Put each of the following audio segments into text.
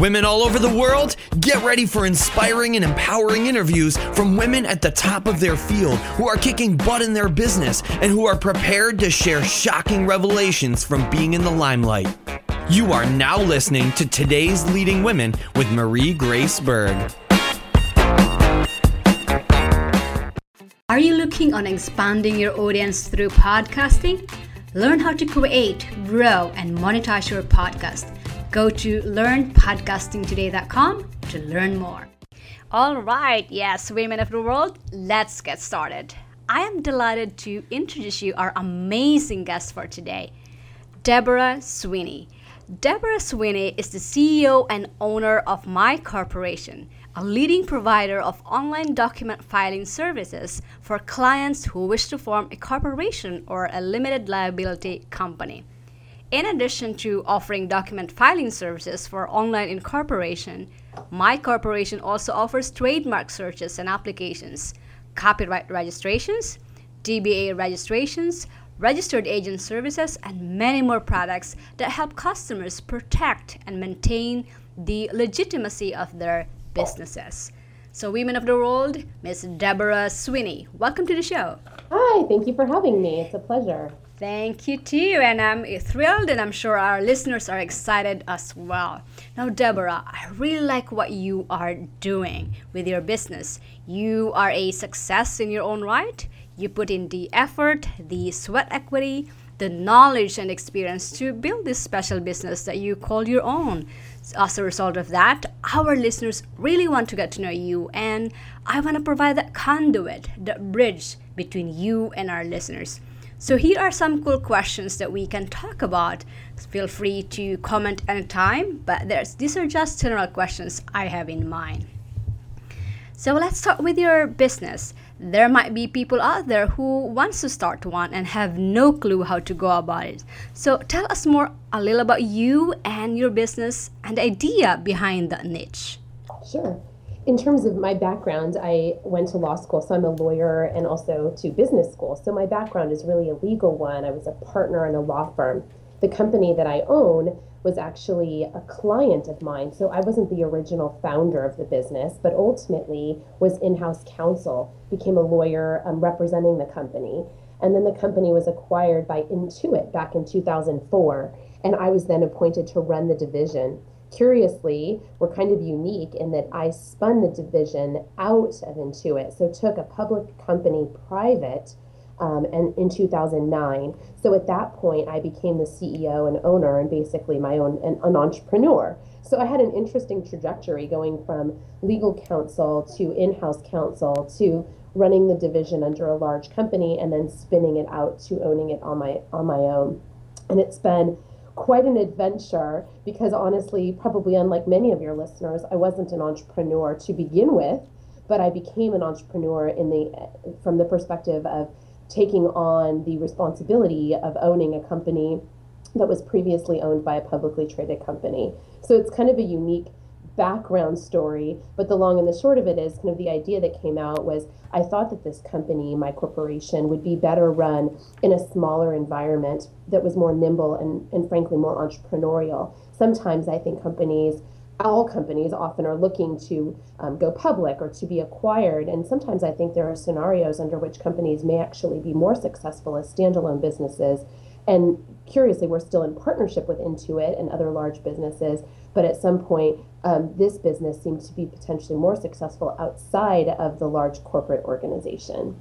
Women all over the world, get ready for inspiring and empowering interviews from women at the top of their field who are kicking butt in their business and who are prepared to share shocking revelations from being in the limelight. You are now listening to Today's Leading Women with Marie Grace Berg. Are you looking on expanding your audience through podcasting? Learn how to create, grow, and monetize your podcast. Go to learnpodcastingtoday.com to learn more. All right, yes, women of the world, let's get started. I am delighted to introduce you our amazing guest for today, Deborah Sweeney. Deborah Sweeney is the CEO and owner of My Corporation, a leading provider of online document filing services for clients who wish to form a corporation or a limited liability company. In addition to offering document filing services for online incorporation, My Corporation also offers trademark searches and applications, copyright registrations, DBA registrations, registered agent services, and many more products that help customers protect and maintain the legitimacy of their businesses. So, women of the world, Miss Deborah Sweeney, welcome to the show. Hi, thank you for having me. It's a pleasure. Thank you too, and I'm thrilled, and I'm sure our listeners are excited as well. Now, Deborah, I really like what you are doing with your business. You are a success in your own right. You put in the effort, the sweat equity, the knowledge and experience to build this special business that you call your own. As a result of that, our listeners really want to get to know you, and I want to provide that conduit, that bridge between you and our listeners. So here are some cool questions that we can talk about. Feel free to comment anytime, but these are just general questions I have in mind. So let's start with your business. There might be people out there who wants to start one and have no clue how to go about it. So tell us more a little about you and your business and the idea behind that niche. Sure. In terms of my background, I went to law school, so I'm a lawyer, and also to business school. So my background is really a legal one. I was a partner in a law firm. The company that I own was actually a client of mine, so I wasn't the original founder of the business, but ultimately was in-house counsel, became a lawyer representing the company. And then the company was acquired by Intuit back in 2004, and I was then appointed to run the division. Curiously, we're kind of unique in that I spun the division out of Intuit, so took a public company private and in 2009. So at that point, I became the CEO and owner and basically an entrepreneur. So I had an interesting trajectory going from legal counsel to in-house counsel to running the division under a large company and then spinning it out to owning it on my own. And it's been quite an adventure because honestly, probably unlike many of your listeners, I wasn't an entrepreneur to begin with, but I became an entrepreneur from the perspective of taking on the responsibility of owning a company that was previously owned by a publicly traded company. So it's kind of a unique background story, but the long and the short of it is kind of the idea that came out was I thought that this company, My Corporation, would be better run in a smaller environment that was more nimble and frankly more entrepreneurial. Sometimes I think all companies often are looking to go public or to be acquired, and sometimes I think there are scenarios under which companies may actually be more successful as standalone businesses. And curiously, we're still in partnership with Intuit and other large businesses, but at some point, this business seemed to be potentially more successful outside of the large corporate organization.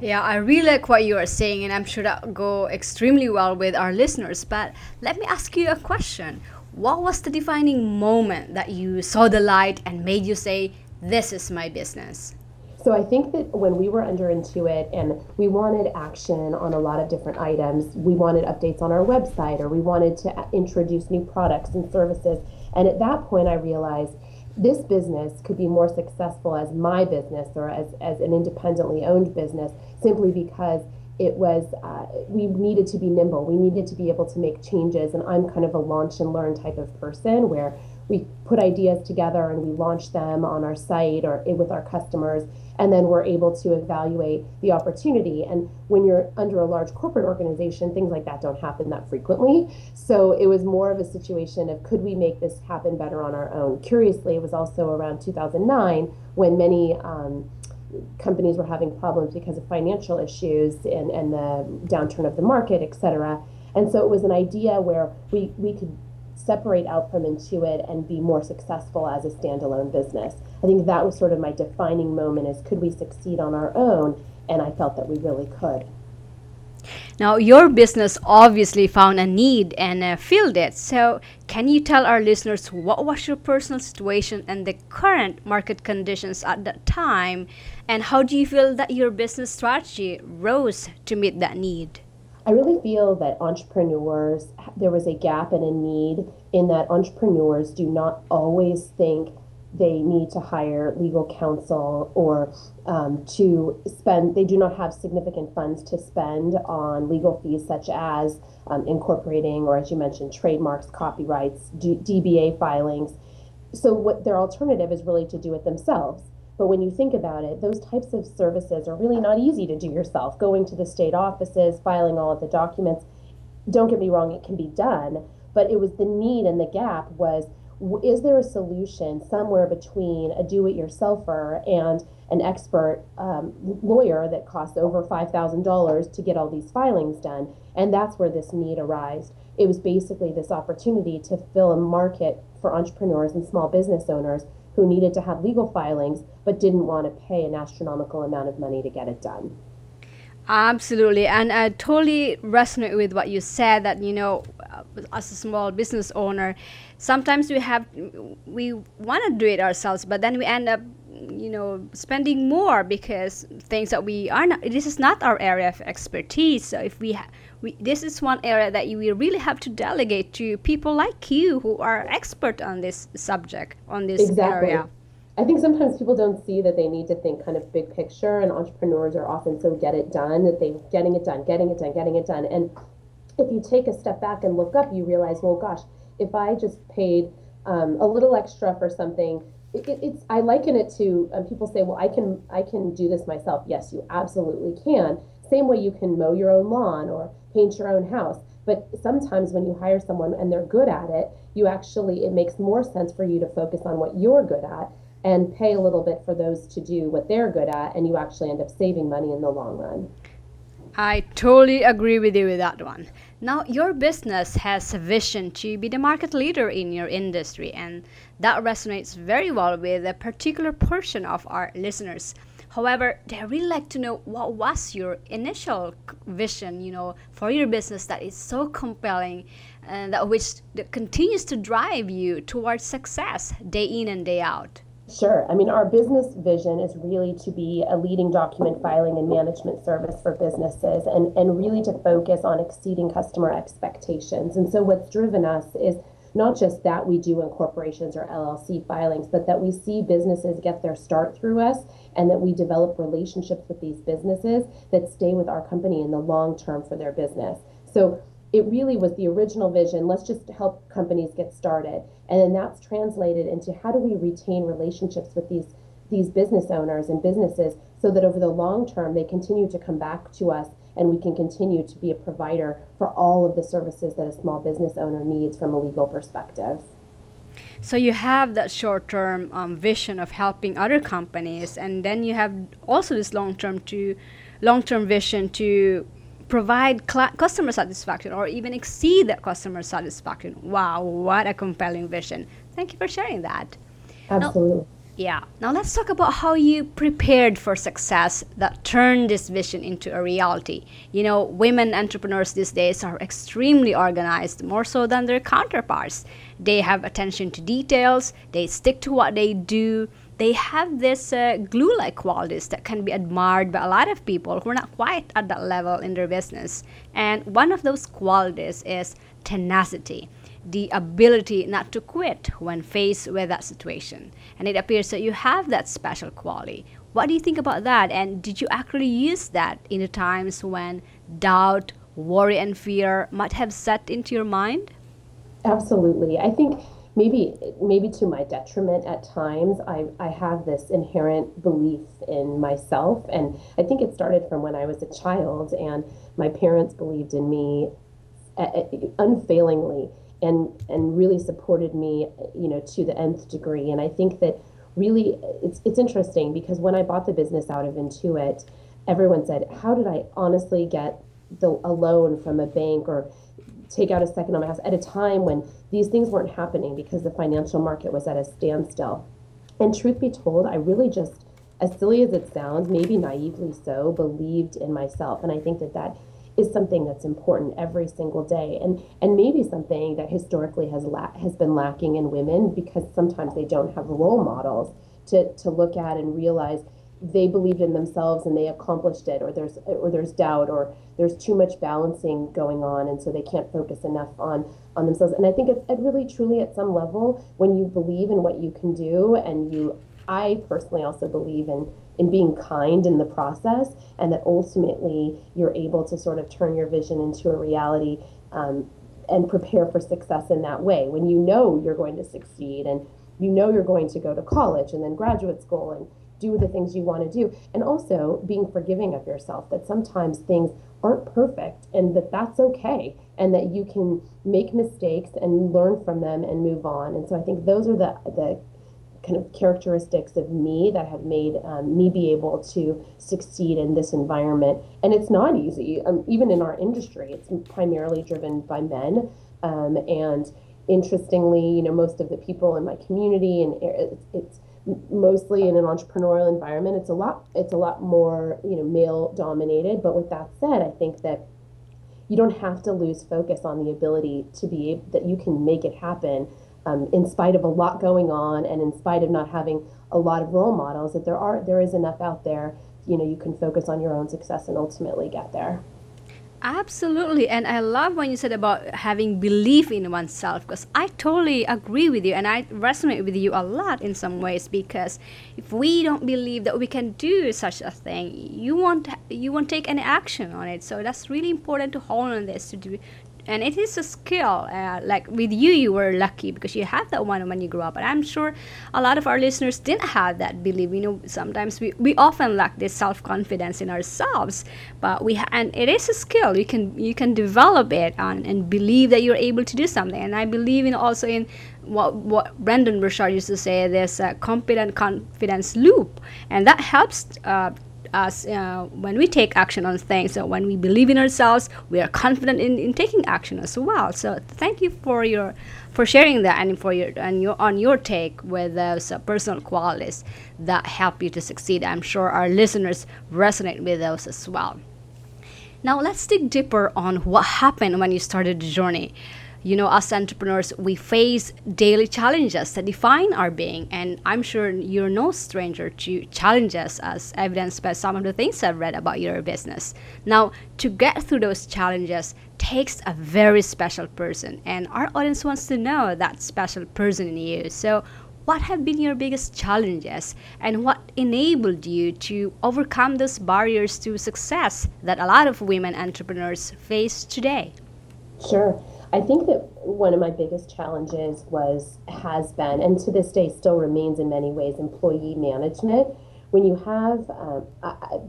Yeah, I really like what you are saying, and I'm sure that will go extremely well with our listeners, but let me ask you a question. What was the defining moment that you saw the light and made you say, this is my business? So I think that when we were under Intuit and we wanted action on a lot of different items, we wanted updates on our website, or we wanted to introduce new products and services. And at that point, I realized this business could be more successful as my business or as an independently owned business, simply because it was, we needed to be nimble. We needed to be able to make changes. And I'm kind of a launch and learn type of person where we put ideas together and we launch them on our site or with our customers, and then we're able to evaluate the opportunity. And when you're under a large corporate organization, things like that don't happen that frequently. So it was more of a situation of, could we make this happen better on our own? Curiously, it was also around 2009 when many companies were having problems because of financial issues and the downturn of the market, et cetera. And so it was an idea where we could separate out from Intuit and be more successful as a standalone business. I think that was sort of my defining moment, is could we succeed on our own? And I felt that we really could. Now, your business obviously found a need and filled it. So can you tell our listeners what was your personal situation and the current market conditions at that time? And how do you feel that your business strategy rose to meet that need? I really feel that entrepreneurs, there was a gap and a need in that entrepreneurs do not always think they need to hire legal counsel or they do not have significant funds to spend on legal fees such as incorporating, or as you mentioned, trademarks, copyrights, DBA filings. So what their alternative is really to do it themselves. But when you think about it, those types of services are really not easy to do yourself. Going to the state offices, filing all of the documents, don't get me wrong, it can be done, but it was the need and the gap was, is there a solution somewhere between a do-it-yourselfer and an expert lawyer that costs over $5,000 to get all these filings done? And that's where this need arose. It was basically this opportunity to fill a market for entrepreneurs and small business owners who needed to have legal filings but didn't want to pay an astronomical amount of money to get it done. Absolutely, and I totally resonate with what you said, that, you know, as a small business owner, sometimes we want to do it ourselves, but then we end up, you know, spending more because things that we are not, this is not our area of expertise. So if we this is one area that we really have to delegate to people like you who are expert on this subject, on this area. I think sometimes people don't see that they need to think kind of big picture, and entrepreneurs are often so get it done that they're getting it done. And if you take a step back and look up, you realize, well, gosh, if I just paid a little extra for something, it's I liken it to people say, well, I can do this myself. Yes, you absolutely can. Same way you can mow your own lawn or paint your own house. But sometimes when you hire someone and they're good at it, it makes more sense for you to focus on what you're good at and pay a little bit for those to do what they're good at, and you actually end up saving money in the long run. I totally agree with you with that one. Now, your business has a vision to be the market leader in your industry, and that resonates very well with a particular portion of our listeners. However, they really like to know what was your initial vision, you know, for your business that is so compelling and that continues to drive you towards success day in and day out. Sure. I mean, our business vision is really to be a leading document filing and management service for businesses and really to focus on exceeding customer expectations. And so what's driven us is not just that we do incorporations or LLC filings, but that we see businesses get their start through us and that we develop relationships with these businesses that stay with our company in the long term for their business. So it really was the original vision. Let's just help companies get started. And then that's translated into how do we retain relationships with these business owners and businesses so that over the long term, they continue to come back to us and we can continue to be a provider for all of the services that a small business owner needs from a legal perspective. So you have that short-term vision of helping other companies, and then you have also this long-term vision to provide customer satisfaction or even exceed that customer satisfaction. Wow, what a compelling vision. Thank you for sharing that. Absolutely. Now let's talk about how you prepared for success that turned this vision into a reality. You know, women entrepreneurs these days are extremely organized, more so than their counterparts. They have attention to details, they stick to what they do, they have this glue-like qualities that can be admired by a lot of people who are not quite at that level in their business. And one of those qualities is tenacity, the ability not to quit when faced with that situation. And it appears that you have that special quality. What do you think about that? And did you actually use that in the times when doubt, worry, and fear might have set into your mind? Absolutely. I think maybe to my detriment at times, I have this inherent belief in myself. And I think it started from when I was a child, and my parents believed in me unfailingly and really supported me, you know, to the nth degree. And I think that really it's interesting, because when I bought the business out of Intuit, everyone said, how did I honestly get a loan from a bank or take out a second on my house, at a time when these things weren't happening because the financial market was at a standstill. And truth be told, I really just, as silly as it sounds, maybe naively so, believed in myself. And I think that that is something that's important every single day, and maybe something that historically has been lacking in women, because sometimes they don't have role models to look at and realize they believed in themselves and they accomplished it, or there's doubt, or there's too much balancing going on, and so they can't focus enough on themselves. And I think it really truly, at some level, when you believe in what you can do, and I personally also believe in being kind in the process, and that ultimately you're able to sort of turn your vision into a reality, and prepare for success in that way. When you know you're going to succeed, and you know you're going to go to college and then graduate school and do the things you want to do, and also being forgiving of yourself that sometimes things aren't perfect, and that's okay, and that you can make mistakes and learn from them and move on. And so I think those are the kind of characteristics of me that have made me be able to succeed in this environment. And it's not easy, even in our industry. It's primarily driven by men, and interestingly, you know, most of the people in my community, and it's mostly in an entrepreneurial environment, it's a lot more, you know, male dominated. But with that said, I think that you don't have to lose focus on the ability to be able, that you can make it happen, in spite of a lot going on, and in spite of not having a lot of role models, that there is enough out there, you know, you can focus on your own success and ultimately get there. Absolutely. And I love when you said about having belief in oneself, because I totally agree with you, and I resonate with you a lot in some ways, because if we don't believe that we can do such a thing, you won't take any action on it. So that's really important to hold on this, to do. And it is a skill. Like with you were lucky because you had that one when you grew up. And I'm sure a lot of our listeners didn't have that belief. You know, sometimes we often lack this self-confidence in ourselves. But and it is a skill. You can develop it and believe that you're able to do something. And I believe in what Brendan Burchard used to say, this competent confidence loop. And that helps us when we take action on things. So when we believe in ourselves, we are confident in taking action as well. So thank you for sharing that, and on your take with those personal qualities that help you to succeed. I'm sure our listeners resonate with those as well. Now let's dig deeper on what happened when you started the journey. You know, as entrepreneurs, we face daily challenges that define our being, and I'm sure you're no stranger to challenges, as evidenced by some of the things I've read about your business. Now, to get through those challenges takes a very special person, and our audience wants to know that special person in you. So, what have been your biggest challenges, and what enabled you to overcome those barriers to success that a lot of women entrepreneurs face today? Sure. I think that one of my biggest challenges has been, and to this day still remains in many ways, employee management. When you have,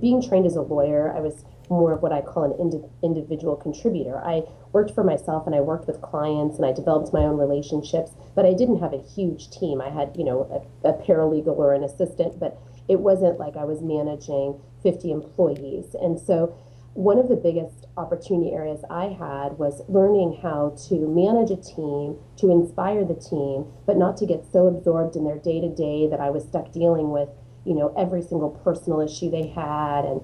being trained as a lawyer, I was more of what I call an individual contributor. I worked for myself, and I worked with clients, and I developed my own relationships, but I didn't have a huge team. I had, you know, a paralegal or an assistant, but it wasn't like I was managing 50 employees. And so one of the biggest opportunity areas I had was learning how to manage a team, to inspire the team, but not to get so absorbed in their day-to-day that I was stuck dealing with, you know, every single personal issue they had, and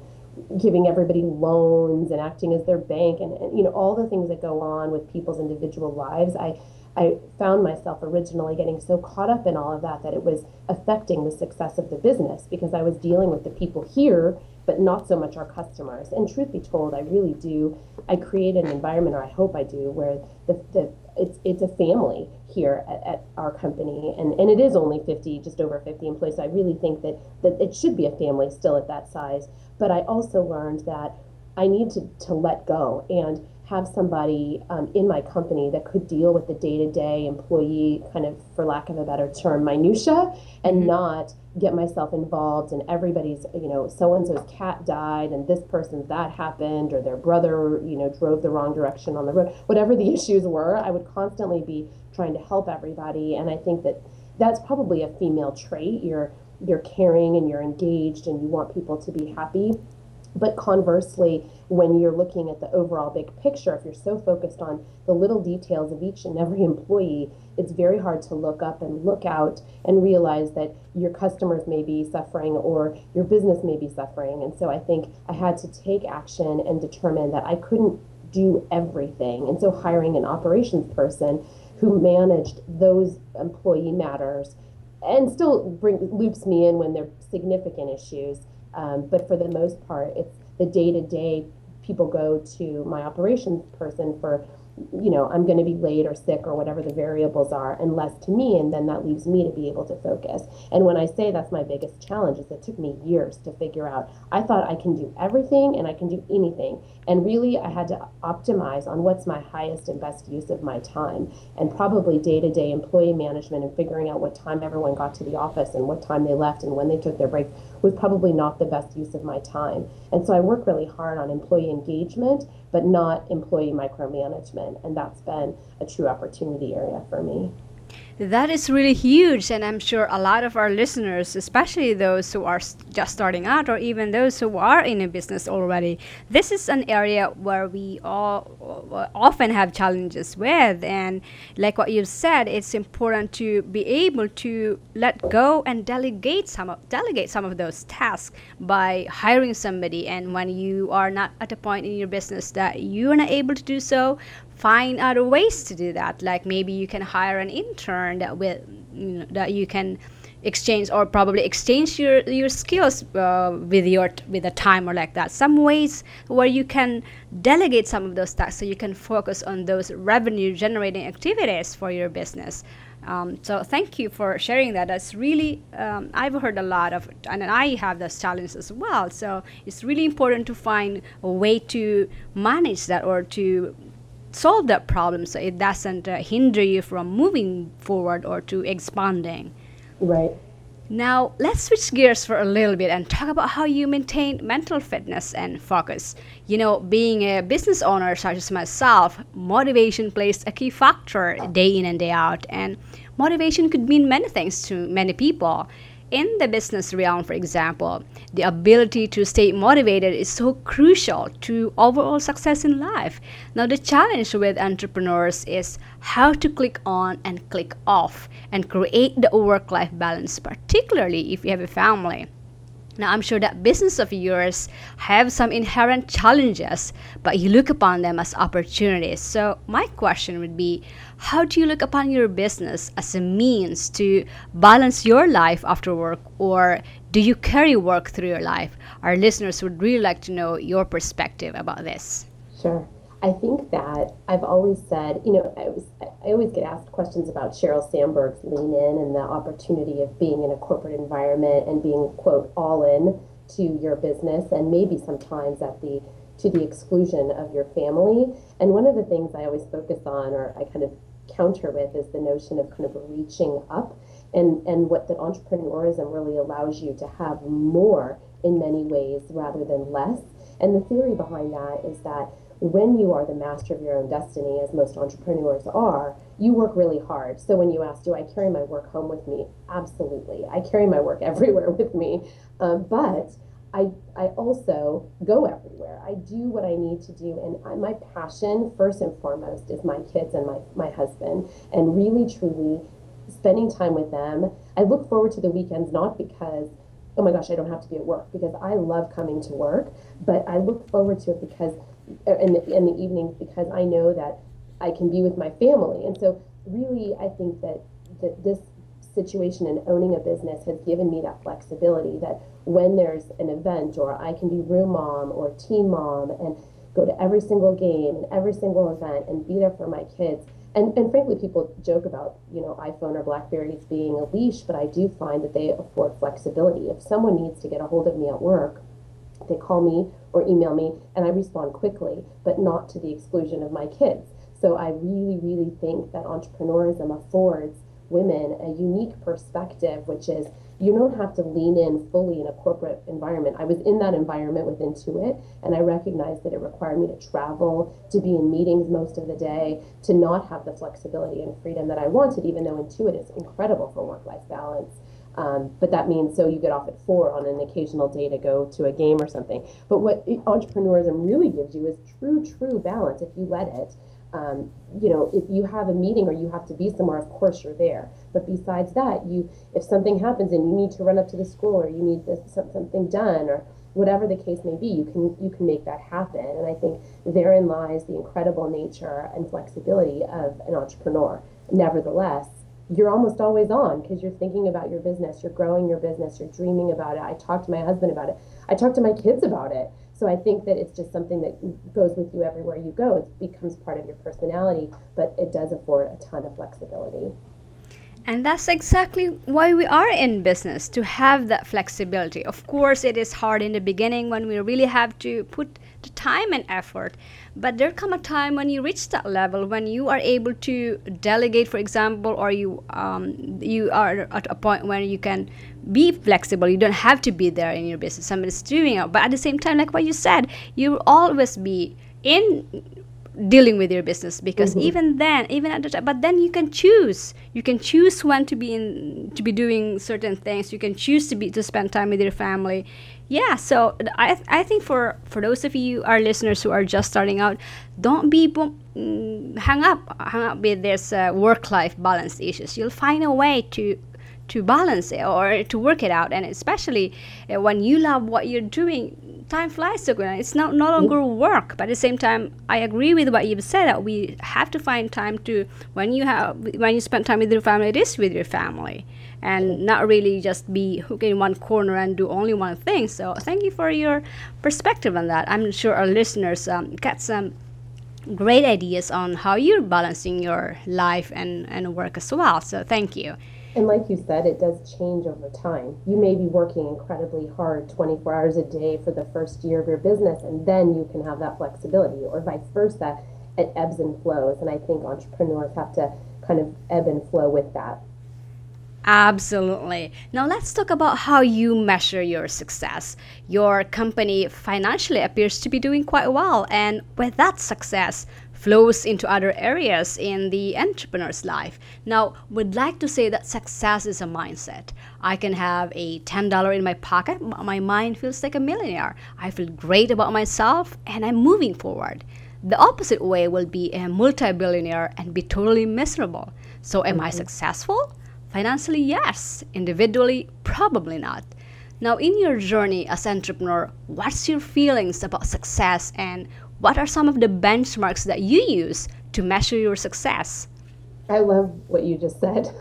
giving everybody loans and acting as their bank, and you know, all the things that go on with people's individual lives. I found myself originally getting so caught up in all of that it was affecting the success of the business, because I was dealing with the people here, but not so much our customers. And truth be told, I create an environment, or I hope I do, where it's a family here at our company. And it is only just over 50 employees. So I really think that it should be a family still at that size. But I also learned that I need to let go. And have somebody in my company that could deal with the day-to-day employee kind of, for lack of a better term, minutia, and not get myself involved in everybody's, you know, so-and-so's cat died and this person's that happened, or their brother, you know, drove the wrong direction on the road. Whatever the issues were, I would constantly be trying to help everybody. And I think that that's probably a female trait. You're caring and you're engaged and you want people to be happy. But conversely, when you're looking at the overall big picture, if you're so focused on the little details of each and every employee, it's very hard to look up and look out and realize that your customers may be suffering or your business may be suffering. And so I think I had to take action and determine that I couldn't do everything. And so hiring an operations person who managed those employee matters and still loops me in when they're significant issues. But for the most part, it's the day-to-day. People go to my operations person for, you know, I'm going to be late or sick or whatever the variables are, and less to me, and then that leaves me to be able to focus. And when I say that's my biggest challenge, is it took me years to figure out. I thought I can do everything and I can do anything, and really I had to optimize on what's my highest and best use of my time, and probably day-to-day employee management and figuring out what time everyone got to the office and what time they left and when they took their break was probably not the best use of my time. And so I work really hard on employee engagement, but not employee micromanagement. And that's been a true opportunity area for me. That is really huge. And I'm sure a lot of our listeners, especially those who are just starting out or even those who are in a business already, this is an area where we all often have challenges with. And like what you've said, it's important to be able to let go and delegate some of those tasks by hiring somebody. And when you are not at a point in your business that you are not able to do so, find other ways to do that. Like maybe you can hire an intern that you can exchange, or probably exchange your skills with a timer like that. Some ways where you can delegate some of those tasks so you can focus on those revenue generating activities for your business. So thank you for sharing that. That's really, I've heard a lot of, and I have those challenges as well. So it's really important to find a way to manage that or to solve that problem so it doesn't hinder you from moving forward or to expanding. Right. Now, let's switch gears for a little bit and talk about how you maintain mental fitness and focus. You know, being a business owner such as myself, motivation plays a key factor day in and day out. And motivation could mean many things to many people. In the business realm, for example, the ability to stay motivated is so crucial to overall success in life. Now, the challenge with entrepreneurs is how to click on and click off and create the work-life balance, particularly if you have a family. Now, I'm sure that business of yours have some inherent challenges, but you look upon them as opportunities. So my question would be, how do you look upon your business as a means to balance your life after work, or do you carry work through your life? Our listeners would really like to know your perspective about this. Sure. I think that I've always said, you know, I always get asked questions about Sheryl Sandberg's lean in and the opportunity of being in a corporate environment and being, quote, all in to your business, and maybe sometimes to the exclusion of your family. And one of the things I always focus on, or I kind of counter with, is the notion of kind of reaching up, and what the entrepreneurism really allows you to have more in many ways rather than less. And the theory behind that is that when you are the master of your own destiny, as most entrepreneurs are, you work really hard. So when you ask, do I carry my work home with me? Absolutely. I carry my work everywhere with me. But I also go everywhere. I do what I need to do. And my passion, first and foremost, is my kids and my husband. And really, truly spending time with them. I look forward to the weekends, not because, oh my gosh, I don't have to be at work, because I love coming to work. But I look forward to it because in the evenings, because I know that I can be with my family. And so really, I think that this situation and owning a business has given me that flexibility, that when there's an event, or I can be room mom or teen mom and go to every single game and every single event and be there for my kids. And frankly, people joke about, you know, iPhone or Blackberries being a leash, but I do find that they afford flexibility. If someone needs to get a hold of me at work, They call me or email me and I respond quickly, but not to the exclusion of my kids. So I really, really think that entrepreneurism affords women a unique perspective, which is you don't have to lean in fully in a corporate environment. I was in that environment with Intuit, and I recognized that it required me to travel, to be in meetings most of the day, to not have the flexibility and freedom that I wanted, even though Intuit is incredible for work-life balance. But that means so you get off at 4 on an occasional day to go to a game or something. But what entrepreneurism really gives you is true balance if you let it. If you have a meeting or you have to be somewhere, of course you're there. But besides that, if something happens and you need to run up to the school or you need something done or whatever the case may be, you can make that happen. And I think therein lies the incredible nature and flexibility of an entrepreneur. Nevertheless, you're almost always on because you're thinking about your business, you're growing your business, you're dreaming about it. I talk to my husband about it. I talk to my kids about it. So I think that it's just something that goes with you everywhere you go. It becomes part of your personality, but it does afford a ton of flexibility. And that's exactly why we are in business, to have that flexibility. Of course, it is hard in the beginning when we really have to put the time and effort. But there come a time when you reach that level, when you are able to delegate, for example, or you are at a point where you can be flexible. You don't have to be there in your business. Somebody's doing it. But at the same time, like what you said, you will always be in dealing with your business, because even then you can choose. You can choose when to be doing certain things. You can choose to spend time with your family. Yeah. So I think for those of you, our listeners who are just starting out, don't be hung up with this work-life balance issues. You'll find a way to balance it or to work it out. And especially when you love what you're doing, time flies so quickly. It's no longer work. But at the same time, I agree with what you've said, that we have to find time to, when you spend time with your family, it is with your family, and not really just be hooked in one corner and do only one thing. So thank you for your perspective on that. I'm sure our listeners got some great ideas on how you're balancing your life and work as well. So thank you. And like you said, it does change over time. You may be working incredibly hard 24 hours a day for the first year of your business, and then you can have that flexibility, or vice versa. It ebbs and flows, and I think entrepreneurs have to kind of ebb and flow with that. Absolutely. Now let's talk about how you measure your success. Your company financially appears to be doing quite well, and with that success, flows into other areas in the entrepreneur's life. Now, would like to say that success is a mindset. I can have a $10 in my pocket, but my mind feels like a millionaire. I feel great about myself, and I'm moving forward. The opposite way will be a multi-billionaire and be totally miserable. So am I successful? Financially, yes. Individually, probably not. Now, in your journey as entrepreneur, what's your feelings about success, and what are some of the benchmarks that you use to measure your success? I love what you just said.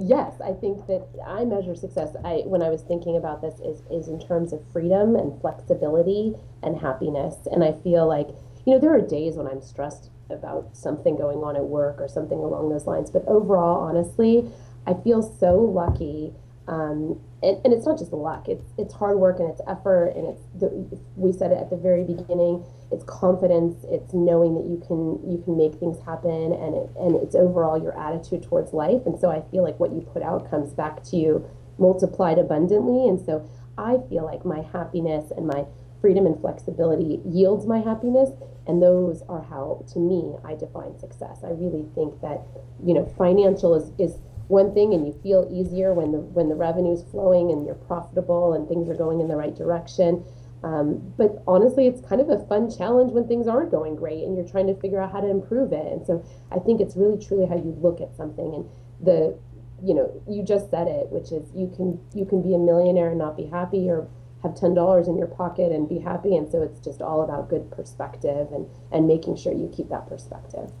Yes, I think that I measure success. When I was thinking about this, is in terms of freedom and flexibility and happiness. And I feel like, there are days when I'm stressed about something going on at work or something along those lines. But overall, honestly, I feel so lucky. And it's not just luck, it's hard work and it's effort, and we said it at the very beginning, it's confidence, it's knowing that you can make things happen, and it's overall your attitude towards life. And so I feel like what you put out comes back to you multiplied abundantly. And so I feel like my happiness and my freedom and flexibility yields my happiness, and those are how, to me, I define success. I really think that, financial is one thing, and you feel easier when the revenue's flowing and you're profitable and things are going in the right direction. But honestly, it's kind of a fun challenge when things aren't going great and you're trying to figure out how to improve it. And so I think it's really truly how you look at something. And you just said it, which is you can be a millionaire and not be happy, or have $10 in your pocket and be happy. And so it's just all about good perspective and making sure you keep that perspective.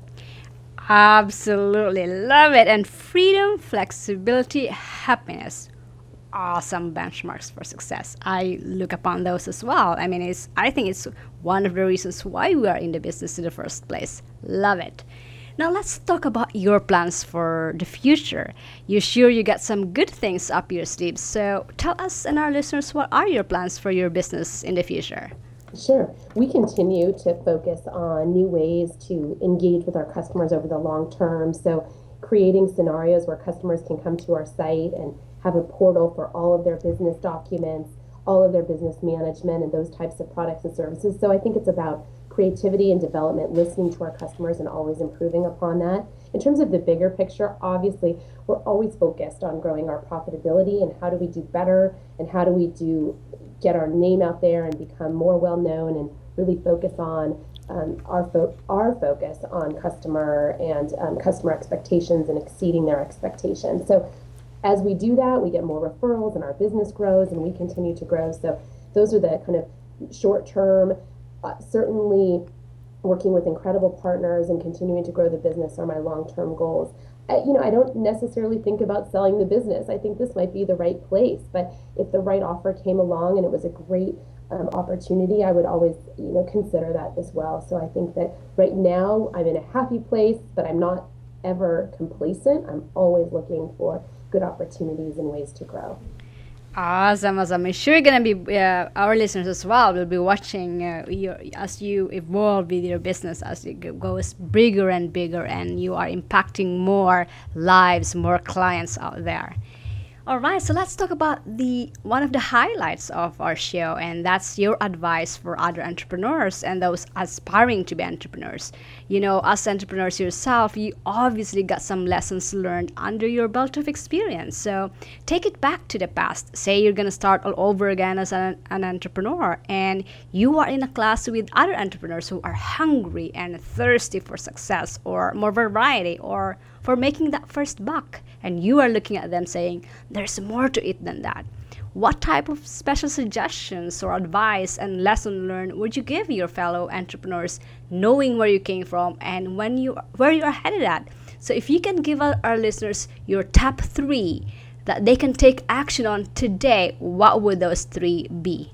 Absolutely love it. And freedom, flexibility, happiness, awesome benchmarks for success. I look upon those as well. I mean, I think it's one of the reasons why we are in the business in the first place. Love it. Now let's talk about your plans for the future. You're sure you got some good things up your sleeve. So tell us and our listeners, what are your plans for your business in the future? Sure. We continue to focus on new ways to engage with our customers over the long term. So creating scenarios where customers can come to our site and have a portal for all of their business documents, all of their business management, and those types of products and services. So I think it's about creativity and development, listening to our customers and always improving upon that. In terms of the bigger picture, obviously, we're always focused on growing our profitability and how do we do better and how do we get our name out there and become more well-known and really focus on our focus on customer and customer expectations and exceeding their expectations. So as we do that, we get more referrals and our business grows and we continue to grow. So those are the kind of short-term, certainly working with incredible partners and continuing to grow the business are my long-term goals. I don't necessarily think about selling the business. I think this might be the right place, but if the right offer came along and it was a great opportunity, I would always, consider that as well. So I think that right now I'm in a happy place, but I'm not ever complacent. I'm always looking for good opportunities and ways to grow. Awesome. I'm sure you're going to be, our listeners as well, will be watching as you evolve with your business, as it goes bigger and bigger and you are impacting more lives, more clients out there. All right, so let's talk about one of the highlights of our show, and that's your advice for other entrepreneurs and those aspiring to be entrepreneurs. As entrepreneurs yourself, you obviously got some lessons learned under your belt of experience. So take it back to the past. Say you're going to start all over again as an entrepreneur, and you are in a class with other entrepreneurs who are hungry and thirsty for success or more variety or for making that first buck, and you are looking at them saying, there's more to it than that. What type of special suggestions or advice and lesson learned would you give your fellow entrepreneurs, knowing where you came from and where you are headed at? So if you can give our listeners your top 3 that they can take action on today, what would those 3 be?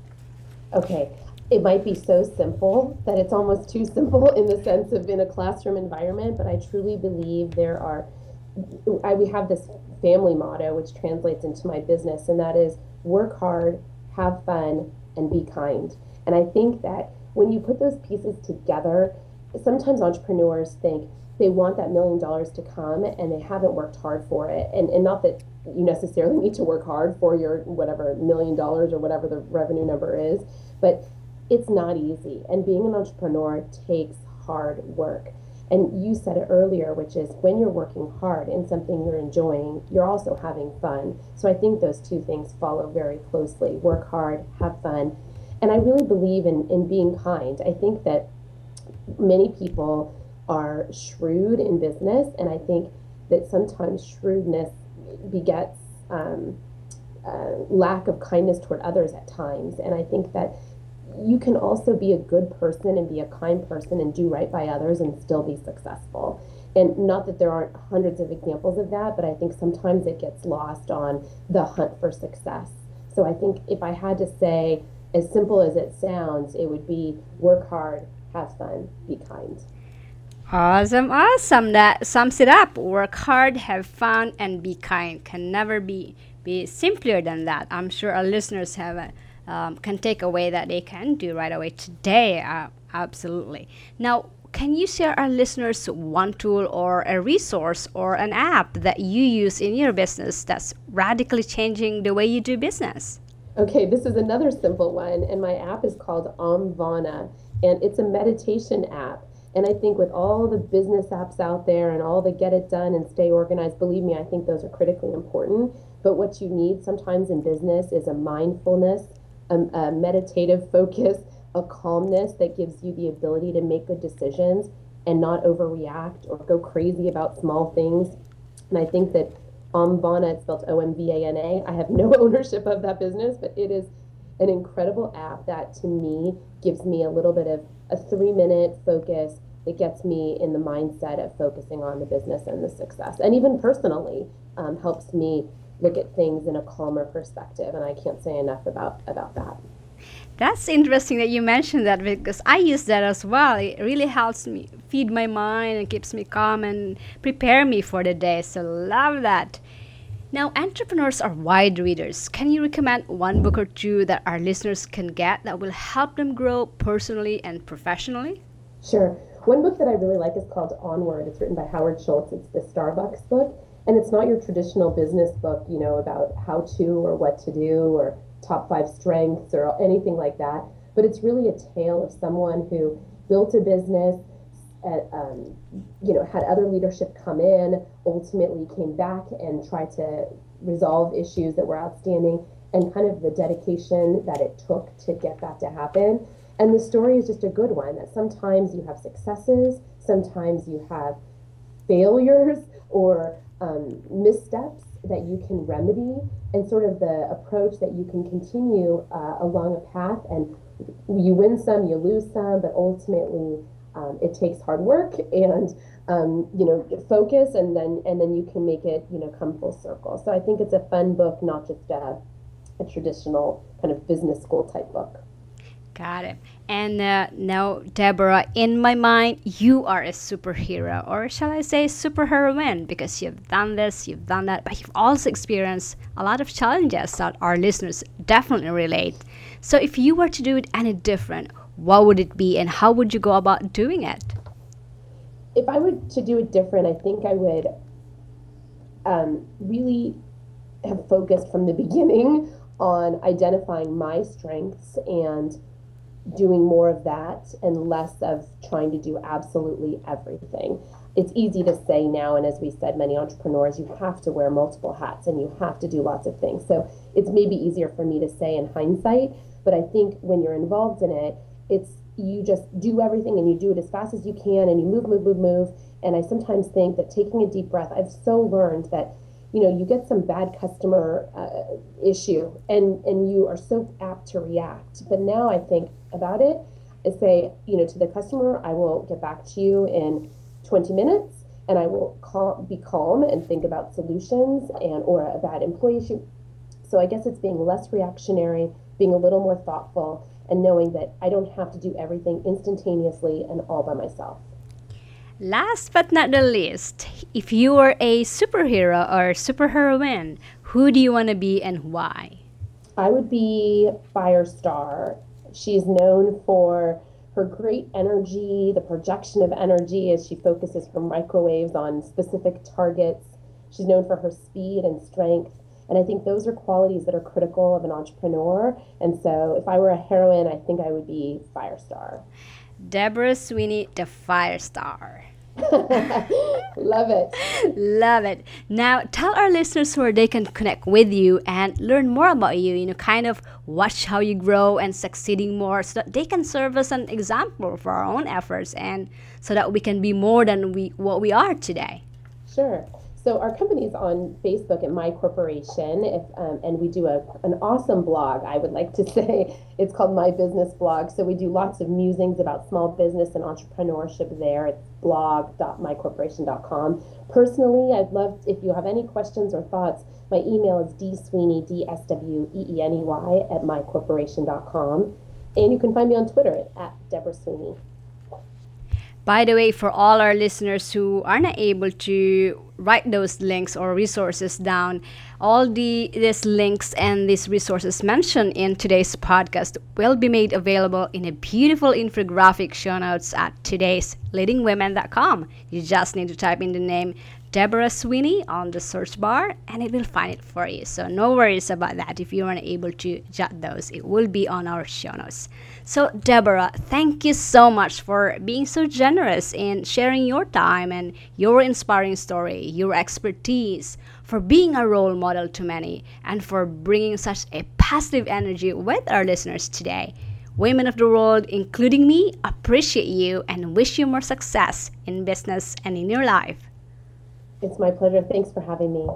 Okay. It might be so simple that it's almost too simple in the sense of in a classroom environment, but I truly believe we have this family motto which translates into my business, and that is work hard, have fun, and be kind. And I think that when you put those pieces together, sometimes entrepreneurs think they want that $1 million to come and they haven't worked hard for it. And not that you necessarily need to work hard for your whatever $1 million or whatever the revenue number is, but it's not easy, and being an entrepreneur takes hard work. And you said it earlier, which is when you're working hard in something you're enjoying, you're also having fun. So I think those two things follow very closely. Work hard, have fun. And I really believe in being kind. I think that many people are shrewd in business, and I think that sometimes shrewdness begets lack of kindness toward others at times. And I think that you can also be a good person and be a kind person and do right by others and still be successful. And not that there aren't hundreds of examples of that, but I think sometimes it gets lost on the hunt for success. So I think if I had to say, as simple as it sounds, it would be work hard, have fun, be kind. Awesome. That sums it up. Work hard, have fun, and be kind. Can never be simpler than that. I'm sure our listeners have can take away that they can do right away today. Absolutely. Now, can you share our listeners one tool or a resource or an app that you use in your business that's radically changing the way you do business? Okay, this is another simple one, and my app is called Omvana, and it's a meditation app. And I think with all the business apps out there and all the get it done and stay organized, believe me, I think those are critically important. But what you need sometimes in business is a mindfulness, a meditative focus, a calmness that gives you the ability to make good decisions and not overreact or go crazy about small things. And I think that Omvana, it's spelled Omvana, I have no ownership of that business, but it is an incredible app that to me gives me a little bit of a 3-minute focus that gets me in the mindset of focusing on the business and the success. And even personally, helps me look at things in a calmer perspective, and I can't say enough about that. That's interesting that you mentioned that, because I use that as well. It really helps me feed my mind and keeps me calm and prepare me for the day. So love that. Now, entrepreneurs are wide readers. Can you recommend one book or two that our listeners can get that will help them grow personally and professionally? Sure. One book that I really like is called Onward. It's written by Howard Schultz. It's the Starbucks book. And it's not your traditional business book, you know, about how to or what to do or top 5 strengths or anything like that. But it's really a tale of someone who built a business, had other leadership come in, ultimately came back and tried to resolve issues that were outstanding, and kind of the dedication that it took to get that to happen. And the story is just a good one, that sometimes you have successes, sometimes you have failures or missteps that you can remedy, and sort of the approach that you can continue along a path, and you win some, you lose some, but ultimately it takes hard work and focus, and then you can make it come full circle. So I think it's a fun book, not just a traditional kind of business school type book. Got it. And now, Deborah, in my mind, you are a superhero, or shall I say superheroine, because you've done this, you've done that, but you've also experienced a lot of challenges that our listeners definitely relate. So if you were to do it any different, what would it be, and how would you go about doing it? If I were to do it different, I think I would really have focused from the beginning on identifying my strengths and doing more of that and less of trying to do absolutely everything. It's easy to say now, and as we said, many entrepreneurs, you have to wear multiple hats and you have to do lots of things. So it's maybe easier for me to say in hindsight, but I think when you're involved in it, it's you just do everything and you do it as fast as you can and you move. And I sometimes think that taking a deep breath, I've so learned that you get some bad customer issue and you are so apt to react. But now I think about it, I say, to the customer, I will get back to you in 20 minutes and I will be calm and think about solutions or a bad employee issue. So I guess it's being less reactionary, being a little more thoughtful, and knowing that I don't have to do everything instantaneously and all by myself. Last but not the least, if you were a superhero or superheroine, who do you want to be and why? I would be Firestar. She's known for her great energy, the projection of energy as she focuses her microwaves on specific targets. She's known for her speed and strength. And I think those are qualities that are critical of an entrepreneur. And so if I were a heroine, I think I would be Firestar. Deborah Sweeney, the Firestar. Love it. Love it. Now, tell our listeners where they can connect with you and learn more about you, kind of watch how you grow and succeeding more so that they can serve as an example for our own efforts and so that we can be more than what we are today. Sure. So our company's on Facebook at My Corporation, and we do an awesome blog, I would like to say. It's called My Business Blog. So we do lots of musings about small business and entrepreneurship there. It's blog.mycorporation.com. Personally, I'd love, if you have any questions or thoughts, my email is dsweeney, D-S-W-E-E-N-E-Y, @mycorporation.com. And you can find me on Twitter at Deborah Sweeney. By the way, for all our listeners who are not able to write those links or resources down, all these links and these resources mentioned in today's podcast will be made available in a beautiful infographic show notes at today's leadingwomen.com. You just need to type in the name Deborah Sweeney on the search bar and it will find it for you. So no worries about that. If you aren't able to jot those, it will be on our show notes. So Deborah, thank you so much for being so generous in sharing your time and your inspiring story, your expertise, for being a role model to many, and for bringing such a positive energy with our listeners today. Women of the world, including me, appreciate you and wish you more success in business and in your life. It's my pleasure. Thanks for having me.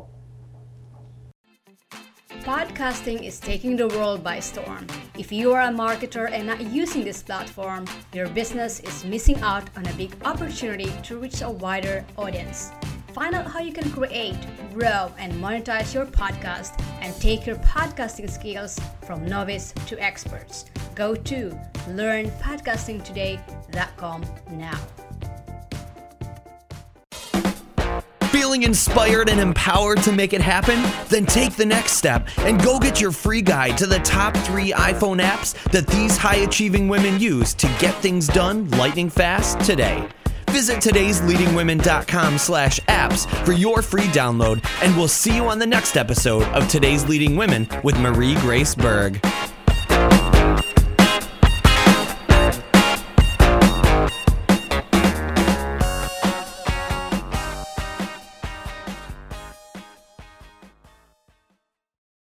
Podcasting is taking the world by storm. If you are a marketer and not using this platform, your business is missing out on a big opportunity to reach a wider audience. Find out how you can create, grow and monetize your podcast and take your podcasting skills from novice to experts. Go to learnpodcastingtoday.com now. Feeling inspired and empowered to make it happen? Then take the next step and go get your free guide to the top 3 iPhone apps that these high-achieving women use to get things done lightning fast today. Visit today'sleadingwomen.com/apps for your free download, and we'll see you on the next episode of Today's Leading Women with Marie Grace Berg.